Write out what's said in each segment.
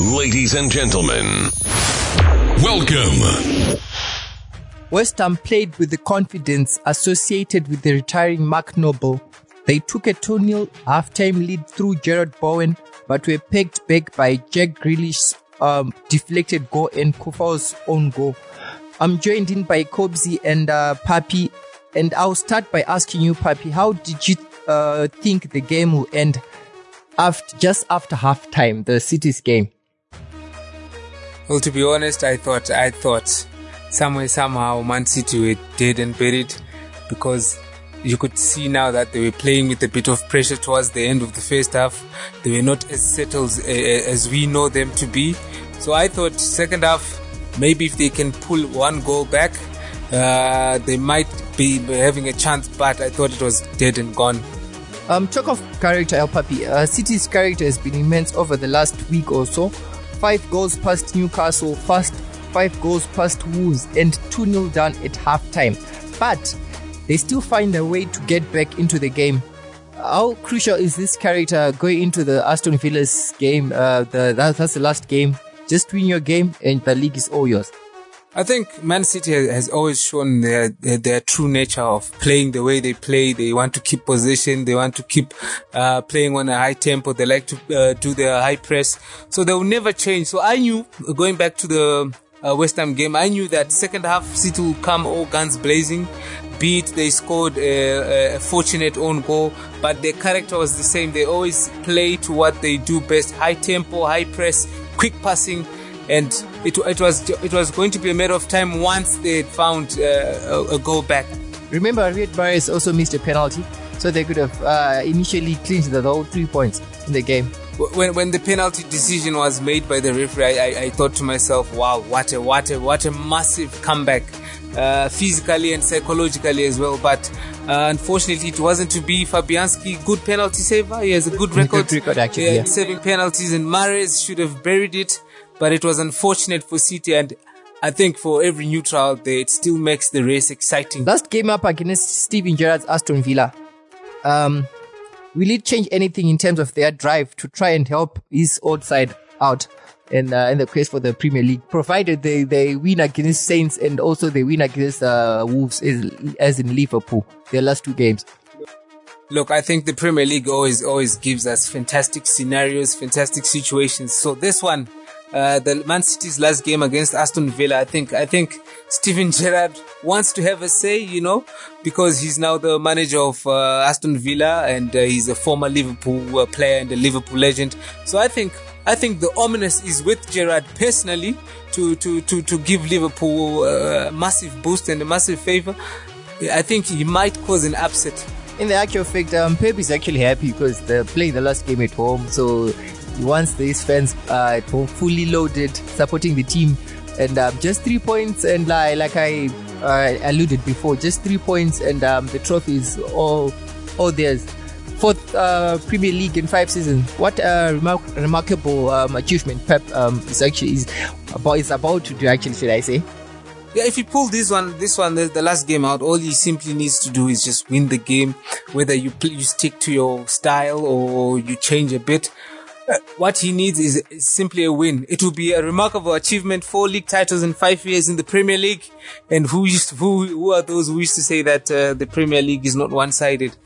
Ladies and gentlemen, welcome. West Ham played with the confidence associated with the retiring Mark Noble. They took a 2-0 halftime lead through Gerard Bowen, but were pegged back by Jack Grealish's deflected goal and Kofao's own goal. I'm joined in by Kobzi and Papi, and I'll start by asking you, Papi, how did you think the game will end just after halftime, the City's game? Well, to be honest, I thought somehow Man City were dead and buried, because you could see now that they were playing with a bit of pressure towards the end of the first half. They were not as settled as we know them to be. So I thought second half, maybe if they can pull one goal back, they might be having a chance, but I thought it was dead and gone. Talk of character, El Papi. City's character has been immense over the last week or so. 5 goals past Newcastle, first 5 goals past Wolves, and 2-0 down at half-time. But they still find a way to get back into the game. How crucial is this character going into the Aston Villa's game? That's the last game. Just win your game and the league is all yours. I think Man City has always shown their true nature of playing the way they play. They want to keep possession. They want to keep playing on a high tempo. They like to do their high press. So they will never change. So I knew, going back to the West Ham game, I knew that second half City will come all guns blazing. Be it they scored a fortunate own goal, but their character was the same. They always play to what they do best: high tempo, high press, quick passing. And it was going to be a matter of time once they found a goal back. Remember, Riyad Mahrez also missed a penalty, so they could have initially clinched the whole 3 points in the game. When the penalty decision was made by the referee, I thought to myself, wow, what a massive comeback, physically and psychologically as well. But unfortunately, it wasn't to be. Fabianski, good penalty saver. He has a good record. Good record, actually. Yeah. Saving penalties, and Mahrez should have buried it. But it was unfortunate for City, and I think for every neutral there, it still makes the race exciting. Last game up against Steven Gerrard's Aston Villa. Will it change anything in terms of their drive to try and help his old side out in the quest for the Premier League? Provided they win against Saints, and also they win against Wolves, as in Liverpool, their last 2 games. Look, I think the Premier League always gives us fantastic scenarios, fantastic situations. So this one, the Man City's last game against Aston Villa, I think Steven Gerrard wants to have a say, you know, because he's now the manager of Aston Villa, and he's a former Liverpool player and a Liverpool legend. So I think the ominous is with Gerrard personally to give Liverpool a massive boost and a massive favour. I think he might cause an upset. In the actual fact, Pep is actually happy because they're playing the last game at home, so he wants these fans at home fully loaded, supporting the team. And just 3 points, and like I alluded before, just 3 points, and the trophy is all theirs. 4th Premier League in 5 seasons. What a remarkable achievement Pep is about to do, actually, should I say. Yeah, if you pull this one, the last game out, all he simply needs to do is just win the game, whether you stick to your style or you change a bit. What he needs is simply a win. It will be a remarkable achievement: 4 league titles in 5 years in the Premier League. And who are those who used to say that the Premier League is not one-sided?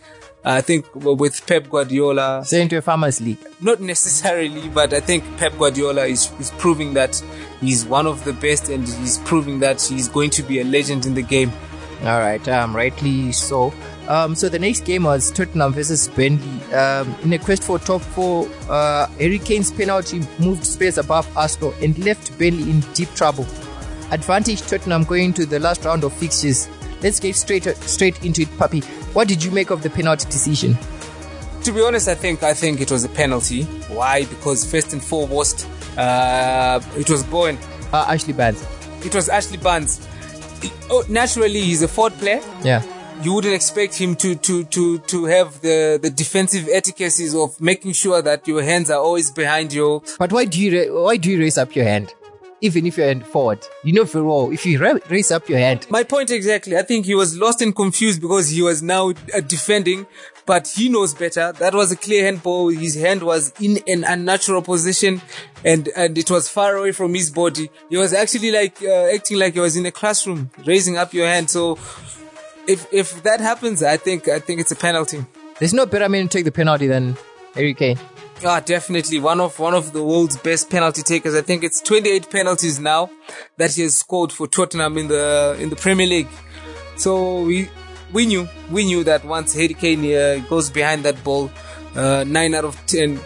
I think with Pep Guardiola, saying to a farmers league, not necessarily, but I think Pep Guardiola is proving that he's one of the best, and he's proving that he's going to be a legend in the game. All right, rightly so. So the next game was Tottenham versus Burnley. In a quest for top 4, Harry Kane's penalty moved space above Arsenal and left Burnley in deep trouble. Advantage Tottenham going to the last round of fixtures. Let's get straight into it, Papi. What did you make of the penalty decision? To be honest, I think it was a penalty. Why? Because first and foremost, it was Bowen. Ashley Barnes. It was Ashley Barnes. Naturally, he's a forward player. Yeah. You wouldn't expect him to have the defensive etiquettes of making sure that your hands are always behind you. But why do you raise up your hand? Even if you're in forward, you know very well, if you raise up your hand. My point exactly. I think he was lost and confused because he was now defending, but he knows better. That was a clear handball. His hand was in an unnatural position, and it was far away from his body. He was actually like acting like he was in a classroom, raising up your hand. So if that happens, I think it's a penalty. There's no better man to take the penalty than Harry Kane. Ah, definitely. One of the world's best penalty takers. I think it's 28 penalties now that he has scored for Tottenham in the Premier League. So we knew that once Harry Kane goes behind that ball, 9 out of 10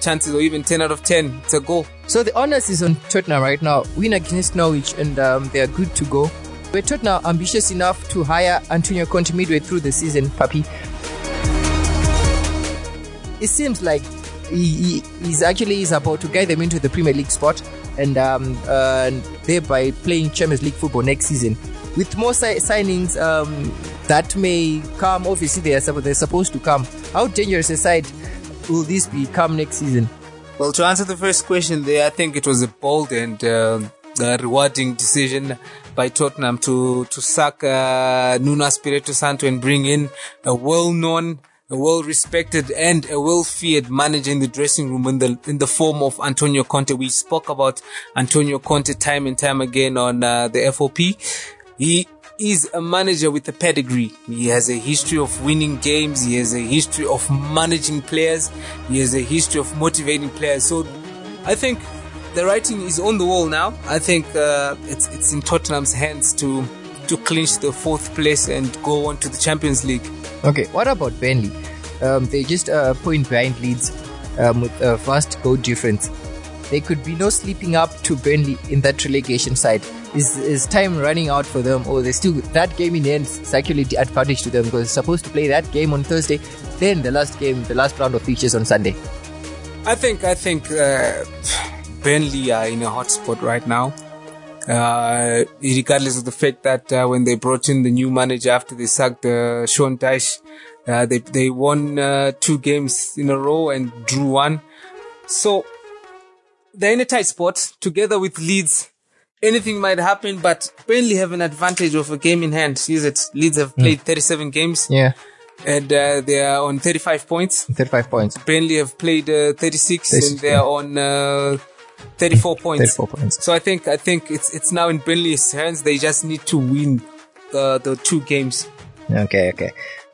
chances, or even 10 out of 10, it's a goal. So the onus is on Tottenham right now. Win against Norwich and they are good to go. Were Tottenham ambitious enough to hire Antonio Conte midway through the season, Papi? It seems like he's about to guide them into the Premier League spot and thereby playing Champions League football next season. With more signings that may come, obviously they're supposed to come. How dangerous a side will this become next season? Well, to answer the first question there, I think it was a bold and rewarding decision by Tottenham to sack Nuno Espírito Santo and bring in a well-known, a well-respected and a well-feared manager in the dressing room in the form of Antonio Conte. We spoke about Antonio Conte time and time again on the FOP. He is a manager with a pedigree. He has a history of winning games. He has a history of managing players. He has a history of motivating players. So I think the writing is on the wall now. I think it's in Tottenham's hands to clinch the fourth place and go on to the Champions League. Okay, what about Burnley? They're just a point behind Leeds with a vast goal difference. There could be no sleeping up to Burnley in that relegation side. Is time running out for them, or they still that game in hand is actually advantage to them because they're supposed to play that game on Thursday, then the last round of fixtures on Sunday? I think Burnley are in a hot spot right now. Regardless of the fact that when they brought in the new manager after they sacked Sean Dyche, they won 2 games in a row and drew 1. So they're in a tight spot together with Leeds. Anything might happen, but Burnley have an advantage of a game in hand. See that Leeds have played 37 games. Yeah. And they are on 35 points. 35 points. Burnley have played 36 and they are on 34 points. 34 points. So I think it's now in Burnley's hands. They just need to win the 2 games. Okay.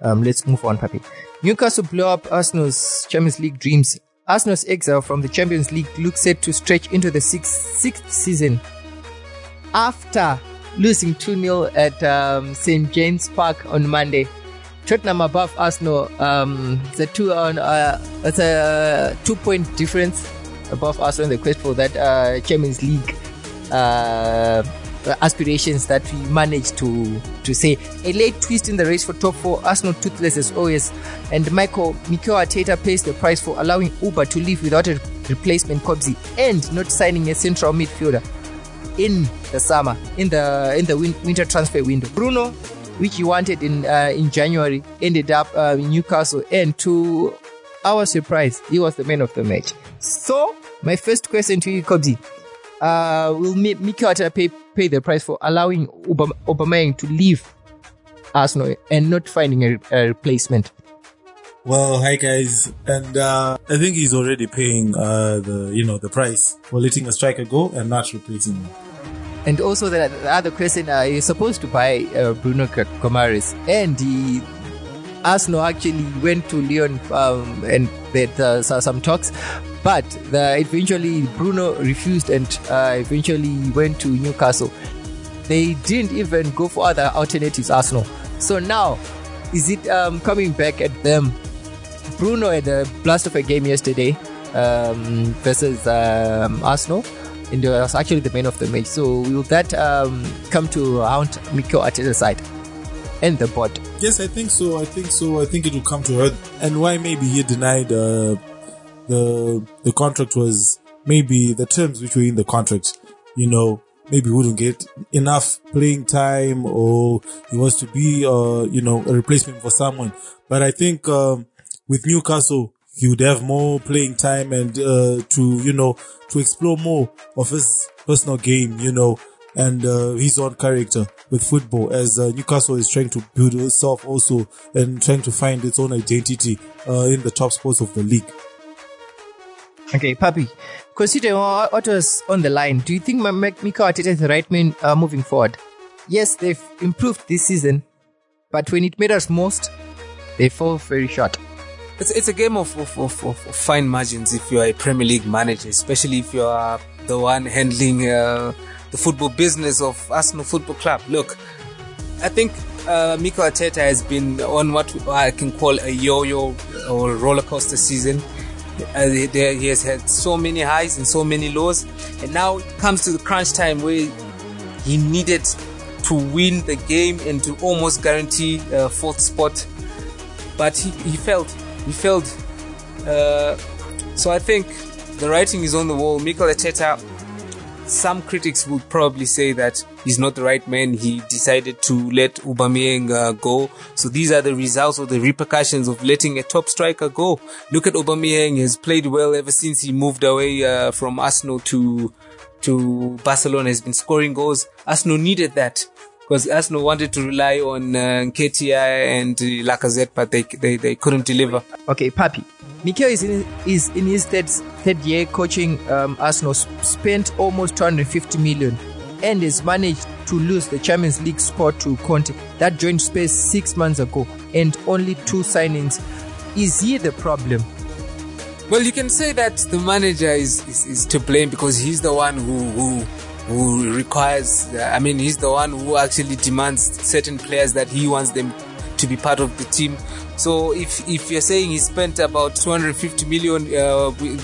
Let's move on, Papi. Newcastle blew up Arsenal's Champions League dreams. Arsenal's exile from the Champions League looks set to stretch into the sixth season. After losing 2-0 at St. James Park on Monday, Tottenham above Arsenal. It's a 2-point difference above Arsenal in the quest for that Champions League aspirations that we managed to say. A late twist in the race for top 4, Arsenal toothless as always, and Mikel Arteta pays the price for allowing Uber to leave without a replacement Kobzi and not signing a central midfielder in the summer, in the winter transfer window. Bruno, which he wanted in January, ended up in Newcastle, and to our surprise, he was the man of the match. So, my first question to you, Kobzi, will Mikel Arteta pay the price for allowing Aubameyang to leave Arsenal and not finding a replacement? Well, hi guys, and I think he's already paying the price for letting a striker go and not replacing him. And also the other question, you're supposed to buy Bruno Kumaris, and Arsenal actually went to Lyon and there saw some talks, but eventually Bruno refused and eventually went to Newcastle. They didn't even go for other alternatives, Arsenal. So now, is it coming back at them? Bruno had a blast of a game yesterday versus Arsenal, and he was actually the man of the match. So will that come to haunt Mikel Arteta's side and the board? Yes, I think so. I think it will come to hurt. And why maybe he denied the contract was maybe the terms which were in the contract. Maybe wouldn't get enough playing time, or he wants to be a replacement for someone. But I think with Newcastle, he would have more playing time and to explore more of his personal game, and his own character with football, as Newcastle is trying to build itself also and trying to find its own identity in the top spots of the league. Okay, Papi, considering what was on the line, do you think Mikel Arteta is the right man moving forward? Yes, they've improved this season, but when it matters most, they fall very short. It's a game of fine margins if you are a Premier League manager, especially if you are the one handling the football business of Arsenal Football Club. Look, I think Mikel Arteta has been on what I can call a yo-yo or roller coaster season. He has had so many highs and so many lows, and now it comes to the crunch time where he needed to win the game and to almost guarantee fourth spot, but he failed. So I think the writing is on the wall. Mikel Arteta, some critics would probably say that he's not the right man. He decided to let Aubameyang go. So these are the results or the repercussions of letting a top striker go. Look at Aubameyang. He has played well ever since he moved away from Arsenal to Barcelona. Has been scoring goals. Arsenal needed that because Arsenal wanted to rely on Nketiah and Lacazette, but they couldn't deliver. Okay, Papi, Mikel is in his third year coaching Arsenal. Spent almost 250 million and has managed to lose the Champions League spot to Conte. That joined space 6 months ago and only 2 signings. Is he the problem? Well, you can say that the manager is to blame because he's the one who requires, he's the one who actually demands certain players that he wants them to be part of the team. So if you're saying he spent about 250 million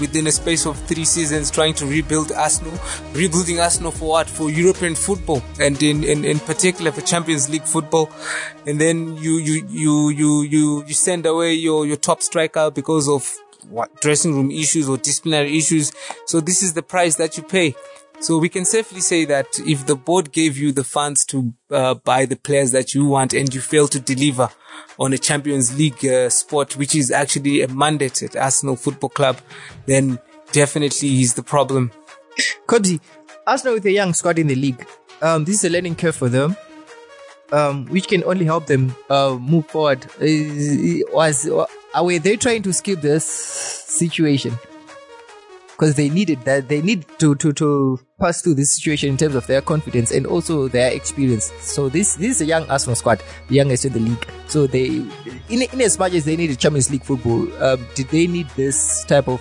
within a space of 3 seasons trying to rebuild Arsenal, rebuilding Arsenal for what? For European football and in particular for Champions League football, and then you send away your top striker because of what, dressing room issues or disciplinary issues. So this is the price that you pay. So we can safely say that if the board gave you the funds to buy the players that you want and you fail to deliver on a Champions League spot, which is actually a mandate at Arsenal Football Club, then definitely he's the problem. Kobzi, Arsenal with a young squad in the league. This is a learning curve for them, which can only help them move forward. Are they trying to skip this situation? Because they needed that. They need to pass through this situation in terms of their confidence and also their experience. So this is a young Arsenal squad, the youngest in the league. So they, in as much as they needed Champions League football, did they need this type of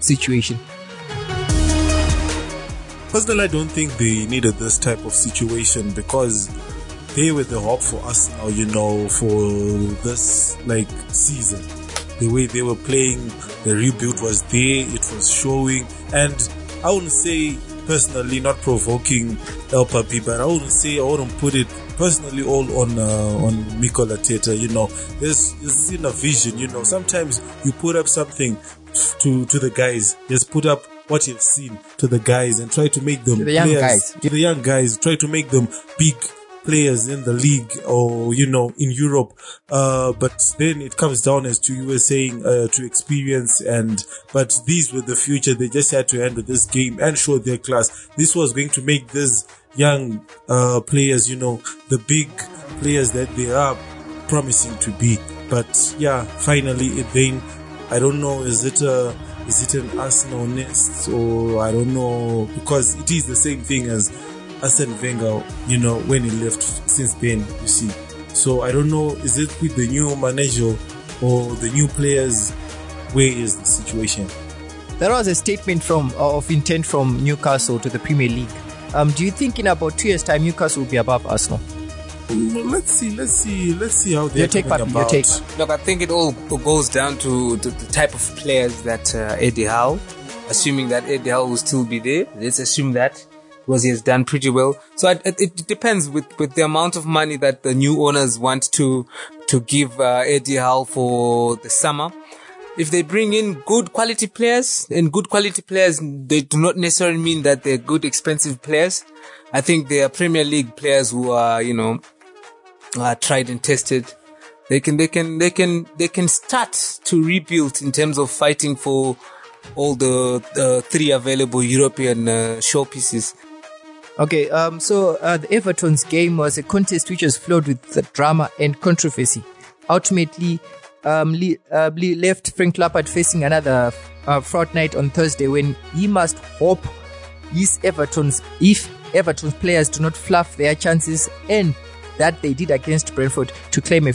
situation? Personally, I don't think they needed this type of situation because they were the hope for Arsenal, for this season. The way they were playing, the rebuild was there, it was showing. And I wouldn't say personally, not provoking El Papi, but I wouldn't put it personally all on Mikel Arteta. It's in a vision. Sometimes you put up something to the guys. Just put up what you've seen to the guys and try to make them try to make them big players in the league or in Europe, but then it comes down, as to you were saying, to experience. And but these were the future. They just had to handle this game and show their class. This was going to make these young players the big players that they are promising to be. But yeah, finally then I don't know, is it an Arsenal nest or I don't know, because it is the same thing as Arsene Wenger, when he left. Since then, you see. So I don't know, is it with the new manager or the new players? Where is the situation? There was a statement of intent from Newcastle to the Premier League. Do you think in about 2 years' time Newcastle will be above Arsenal? Let's see how they're talking about. Look, I think it all goes down to the type of players that Eddie Howe. Assuming that Eddie Howe will still be there, let's assume that. Because he has done pretty well. So it depends with the amount of money that the new owners want to give Eddie Howe for the summer. If they bring in good quality players, they do not necessarily mean that they're good, expensive players. I think they are Premier League players who are, tried and tested. They can start to rebuild in terms of fighting for all the 3 available European showpieces. Okay, the Everton's game was a contest which was flowed with the drama and controversy. Ultimately, Lee left Frank Lampard facing another fraught night on Thursday, when he must hope if Everton's players do not fluff their chances, and that they did against Brentford, to claim a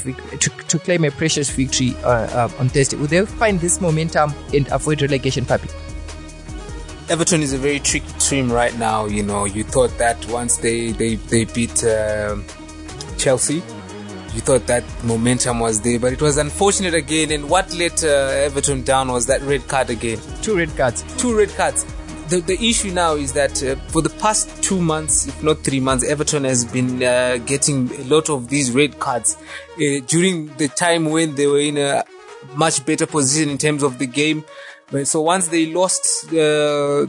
precious victory on Thursday. Will they find this momentum and avoid relegation, Papi? Everton is a very tricky team right now. You know, you thought that once they beat Chelsea, you thought that momentum was there, but it was unfortunate again. And what let Everton down was that red card again. Two red cards. The issue now is that for the past 2 months, if not 3 months, Everton has been getting a lot of these red cards during the time when they were in a much better position in terms of the game. So once they lost a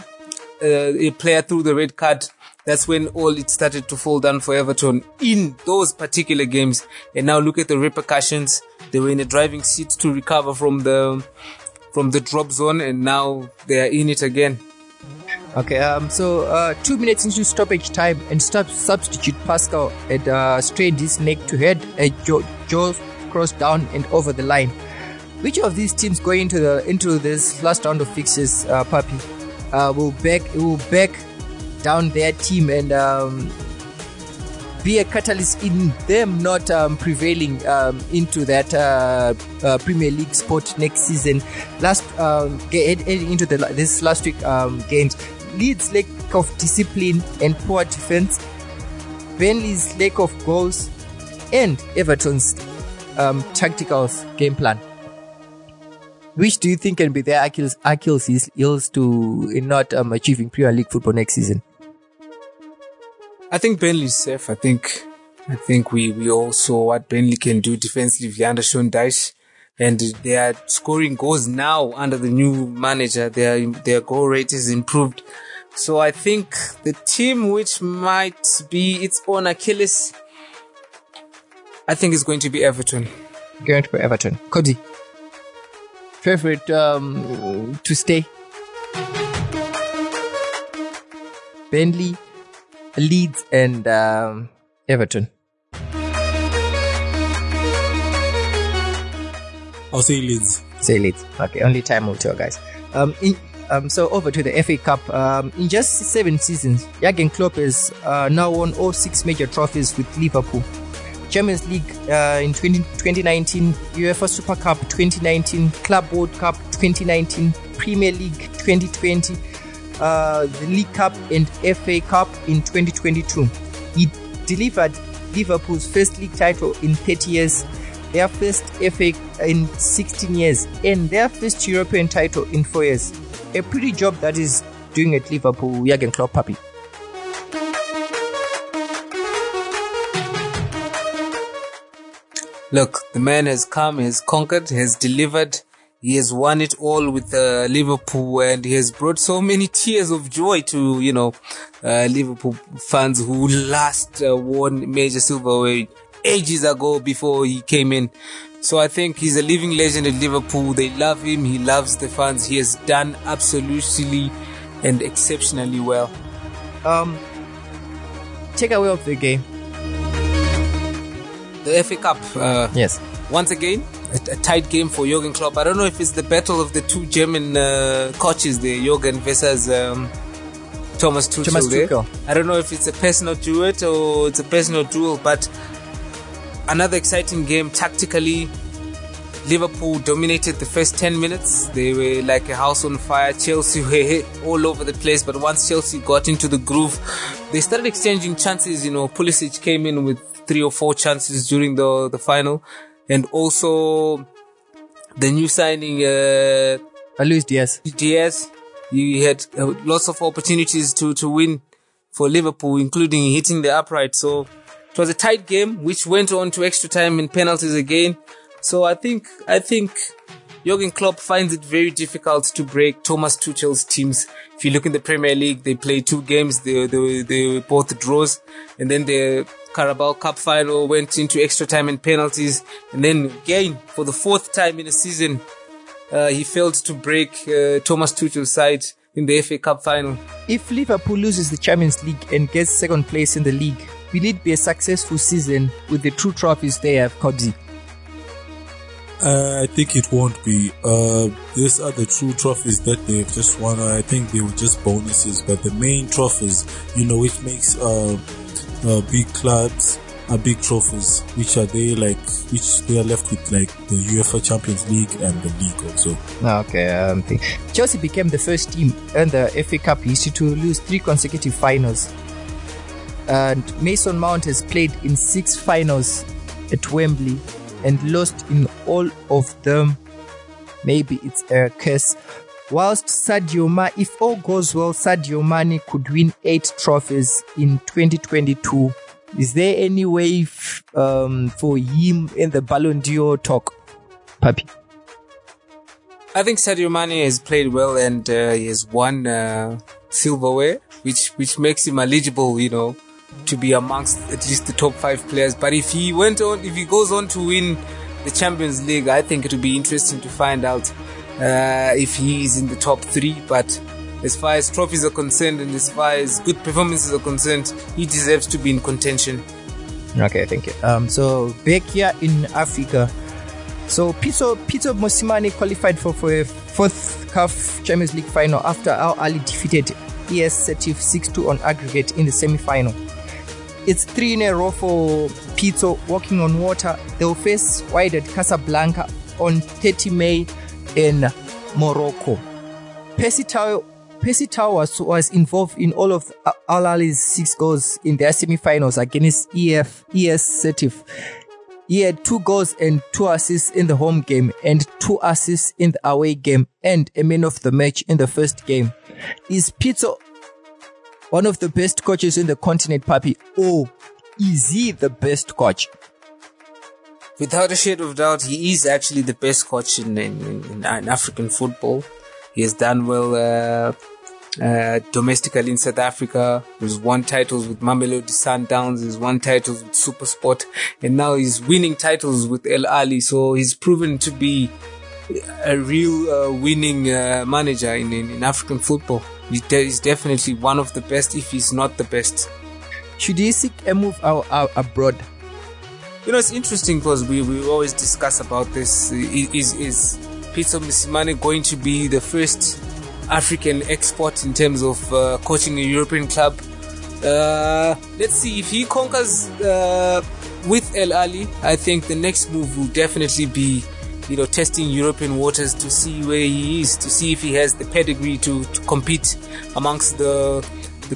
player through the red card, that's when all it started to fall down for Everton in those particular games. And now look at the repercussions. They were in a driving seat to recover from the drop zone, and now they are in it again. Okay, 2 minutes into stoppage time, and substitute Pascal had strained his neck to head a Joe's cross down and over the line. Which of these teams going into this last round of fixtures, Papi, will back down their team and be a catalyst in them not prevailing into that Premier League spot next season? This last week games, Leeds' lack of discipline and poor defence, Burnley's lack of goals, and Everton's tactical game plan. Which do you think can be their Achilles' heels to not achieving Premier League football next season? I think Burnley's safe. I think we all saw what Burnley can do defensively under Sean Dyche, and they are scoring goals now under the new manager. Their goal rate is improved. So I think the team which might be its own Achilles, I think is going to be Everton. Going to be Everton. Cody, favorite to stay? Burnley, Leeds and Everton. I'll say Leeds. Say Leeds. Okay, only time will tell, guys. So over to the FA Cup. In just 7 seasons, Jurgen Klopp has now won all 6 major trophies with Liverpool. Champions League in 2019, UEFA Super Cup 2019, Club World Cup 2019, Premier League 2020. The League Cup and FA Cup in 2022. He delivered Liverpool's first league title in 30 years, their first FA in 16 years, and their first European title in 4 years. A pretty job that is doing at Liverpool, Jurgen Klopp, Papi. Look, the man has come, has conquered, has delivered. He has won it all with Liverpool, and he has brought so many tears of joy to, Liverpool fans who last won major silverware ages ago before he came in. So I think he's a living legend at Liverpool. They love him. He loves the fans. He has done absolutely and exceptionally well. Takeaway of the game. The FA Cup. Yes. Once again, a tight game for Jurgen Klopp. I don't know if it's the battle of the 2 German coaches there, Jurgen versus Thomas Tuchel. I don't know if it's a personal duet or it's a personal duel, but another exciting game. Tactically, Liverpool dominated the first 10 minutes. They were like a house on fire. Chelsea were all over the place, but once Chelsea got into the groove, they started exchanging chances. Pulisic came in with 3 or 4 chances during the final. And also, the new signing, Luis Diaz. He had lots of opportunities to win for Liverpool, including hitting the upright. So it was a tight game, which went on to extra time and penalties again. So I think Jurgen Klopp finds it very difficult to break Thomas Tuchel's teams. If you look in the Premier League, they play 2 games. They were both draws, and then they. Carabao Cup final went into extra time and penalties, and then again for the 4th time in a season he failed to break Thomas Tuchel's side, in the FA Cup final. If Liverpool loses the Champions League and gets second place in the league, will it be a successful season with the two trophies they have, Cobsy? I think it won't be. These are the two trophies that they've just won. I think they were just bonuses, but the main trophies, you know, which makes big clubs are big trophies, which are they like, which they are left with like the UEFA Champions League and the league also. Okay, Chelsea became the first team in the FA Cup history to lose 3 consecutive finals, and Mason Mount has played in 6 finals at Wembley and lost in all of them. Maybe it's a curse. Whilst Sadio Mane, if all goes well, Sadio Mane could win 8 trophies in 2022. Is there any way for him in the Ballon d'Or talk, Papi? I think Sadio Mane has played well and he has won silverware, which makes him eligible, you know, to be amongst at least the top 5 players. But if he went on, if he goes on to win the Champions League, I think it will be interesting to find out if he is in the top 3. But as far as trophies are concerned and as far as good performances are concerned, he deserves to be in contention. Okay, thank you. So back here in Africa, so Pitso Mosimane qualified for a 4th CAF Champions League final after Al Ahly defeated ES Setif 6-2 on aggregate in the semi-final. It's 3 in a row for Pitso, walking on water. They'll face Wydad Casablanca on 30 May in Morocco. Percy Tau was involved in all of Al Ahly's 6 goals in their semi-finals against ES Setif. He had 2 goals and 2 assists in the home game and 2 assists in the away game and a man of the match in the first game. Is Pitso one of the best coaches in the continent, Papi? Or is he the best coach? Without a shade of doubt, he is actually the best coach in African football. He has done well domestically in South Africa. He's won titles with Mamelodi Sundowns. He's won titles with SuperSport. And now he's winning titles with Al Ahly. So he's proven to be a real winning manager in African football. He's definitely one of the best, if he's not the best. Should he seek a move out abroad? You know, it's interesting because we always discuss about this. Is Pitso Mosimane going to be the first African export in terms of coaching a European club? Let's see if he conquers with Al Ahly. I think the next move will definitely be, you know, testing European waters to see where he is, to see if he has the pedigree to compete amongst the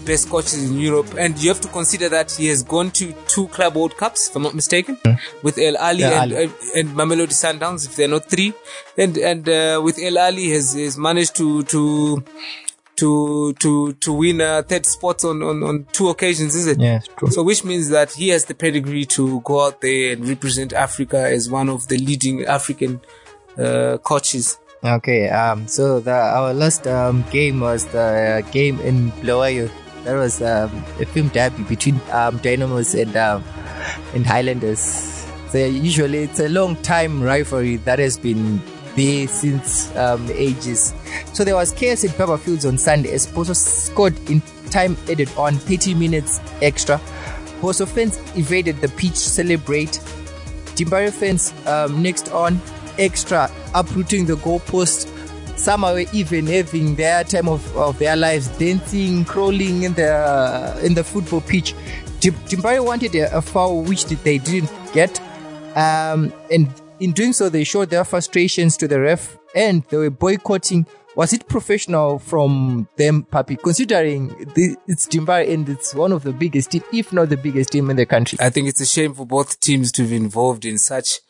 best coaches in Europe. And you have to consider that he has gone to 2 Club World Cups, if I'm not mistaken, with Al Ahly and Mamelodi Sundowns, if they're not 3. And with Al Ahly has managed to win 3rd spots on 2 occasions, is it? Yeah, it's true. So which means that he has the pedigree to go out there and represent Africa as one of the leading African coaches. Okay, so our last game was the game in Bulawayo. That was a film derby between Dynamos and Highlanders. So usually it's a long time rivalry that has been there since ages. So there was chaos in Pepper Fields on Sunday as Boso scored in time added on 30 minutes extra. Boso fans evaded the pitch to celebrate. Dimbario fans next on extra, uprooting the goalpost. Some were even having their time of their lives, dancing, crawling in the football pitch. Dimbario wanted a foul which they didn't get, and in doing so, they showed their frustrations to the ref and they were boycotting. Was it professional from them, Papi, considering it's Dimbario and it's one of the biggest team, if not the biggest team in the country? I think it's a shame for both teams to be involved in such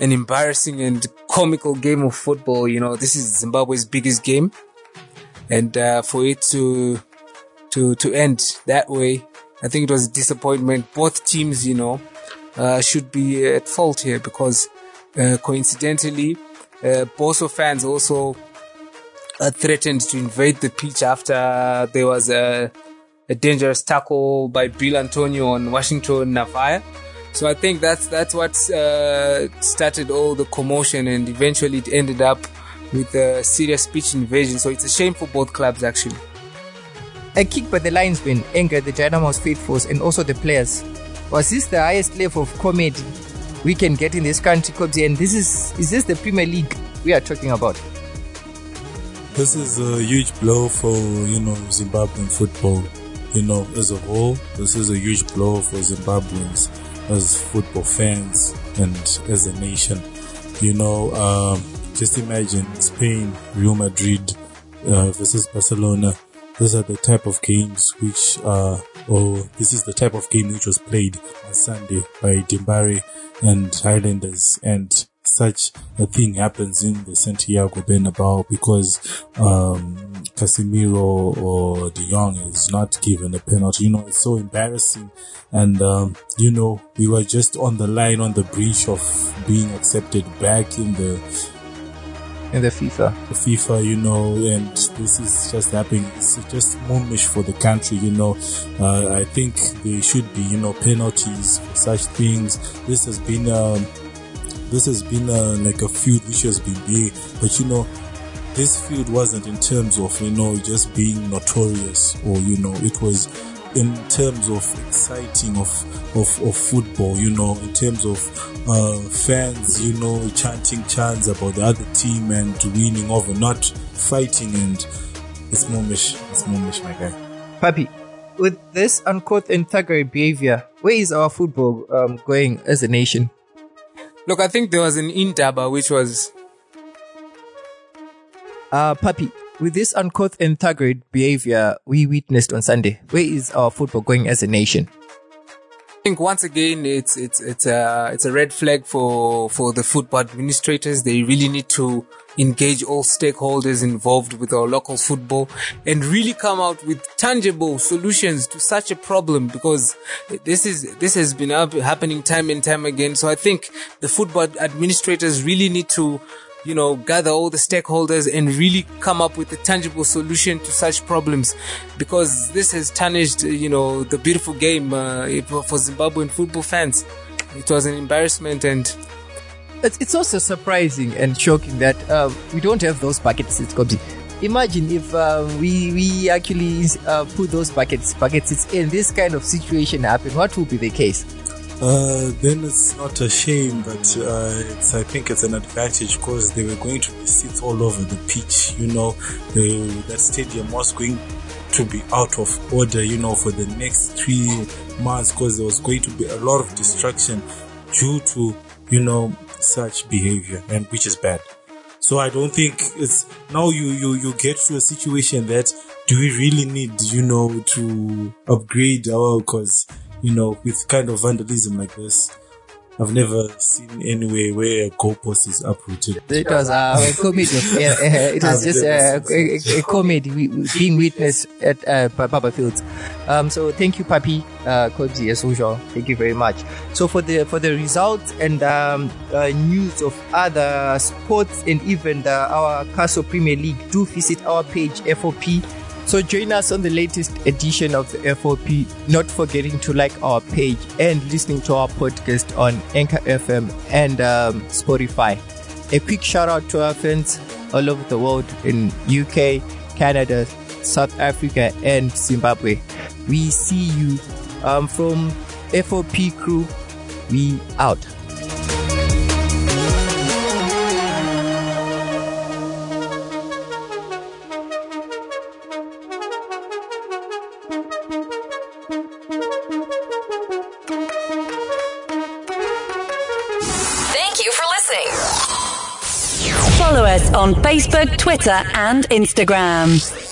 an embarrassing and comical game of football. You know, this is Zimbabwe's biggest game. And for it to end that way, I think it was a disappointment. Both teams, you know, should be at fault here because coincidentally, Boso fans also threatened to invade the pitch after there was a dangerous tackle by Bill Antonio on Washington Navaya. So I think that's what started all the commotion, and eventually it ended up with a serious pitch invasion, so it's a shame for both clubs actually. A kick by the linesman angered the Dynamo's faithfuls and also the players. Was this the highest level of comedy we can get in this country, Kobzi? And is this the Premier League we are talking about? This is a huge blow for, Zimbabwean football, as a whole. This is a huge blow for Zimbabweans as football fans and as a nation. Just imagine Spain, Real Madrid versus Barcelona. This is the type of game which was played on Sunday by Dimbari and Highlanders, and such a thing happens in the Santiago Bernabeu because Casemiro or De Jong is not given a penalty. It's so embarrassing, and we were just on the line, on the breach of being accepted back in the. In the FIFA. The FIFA, and this is just happening. It's just momish for the country, I think there should be, penalties for such things. This has been like a feud which has been there. But, this feud wasn't in terms of, just being notorious or, it was in terms of exciting of football, in terms of fans, chanting chants about the other team and winning over, not fighting, and it's momish, my guy. Papi, with this uncouth and thuggery behavior, where is our football going as a nation? Look, I think there was an indaba which was... Papi, with this uncouth and thuggery behavior we witnessed on Sunday, where is our football going as a nation? I think once again it's a red flag for the football administrators. They really need to engage all stakeholders involved with our local football and really come out with tangible solutions to such a problem, because this has been happening time and time again. So I think the football administrators really need to gather all the stakeholders and really come up with a tangible solution to such problems, because this has tarnished, the beautiful game for Zimbabwean football fans. It was an embarrassment, and it's also surprising and shocking that we don't have those buckets. It's Kobzi. Imagine if we actually put those buckets in this kind of situation happen. What would be the case? Then it's not a shame, but I think it's an advantage, because they were going to be seats all over the pitch. That stadium was going to be out of order, for the next 3 months, because there was going to be a lot of destruction due to, such behavior, and which is bad. So I don't think it's now you get to a situation that do we really need, to upgrade our cause. With kind of vandalism like this, I've never seen anywhere where a goalpost is uprooted. It was a comedy. It was just a comedy being witnessed at Baba Fields. So thank you, Papi, Kobzi, as usual. Thank you very much. So for the results and news of other sports, and even our Castle Premier League, do visit our page FOP. So join us on the latest edition of the FOP, not forgetting to like our page and listening to our podcast on Anchor FM and Spotify. A quick shout out to our fans all over the world in UK, Canada, South Africa and Zimbabwe. We see you from FOP crew. We out. On Facebook, Twitter, and Instagram.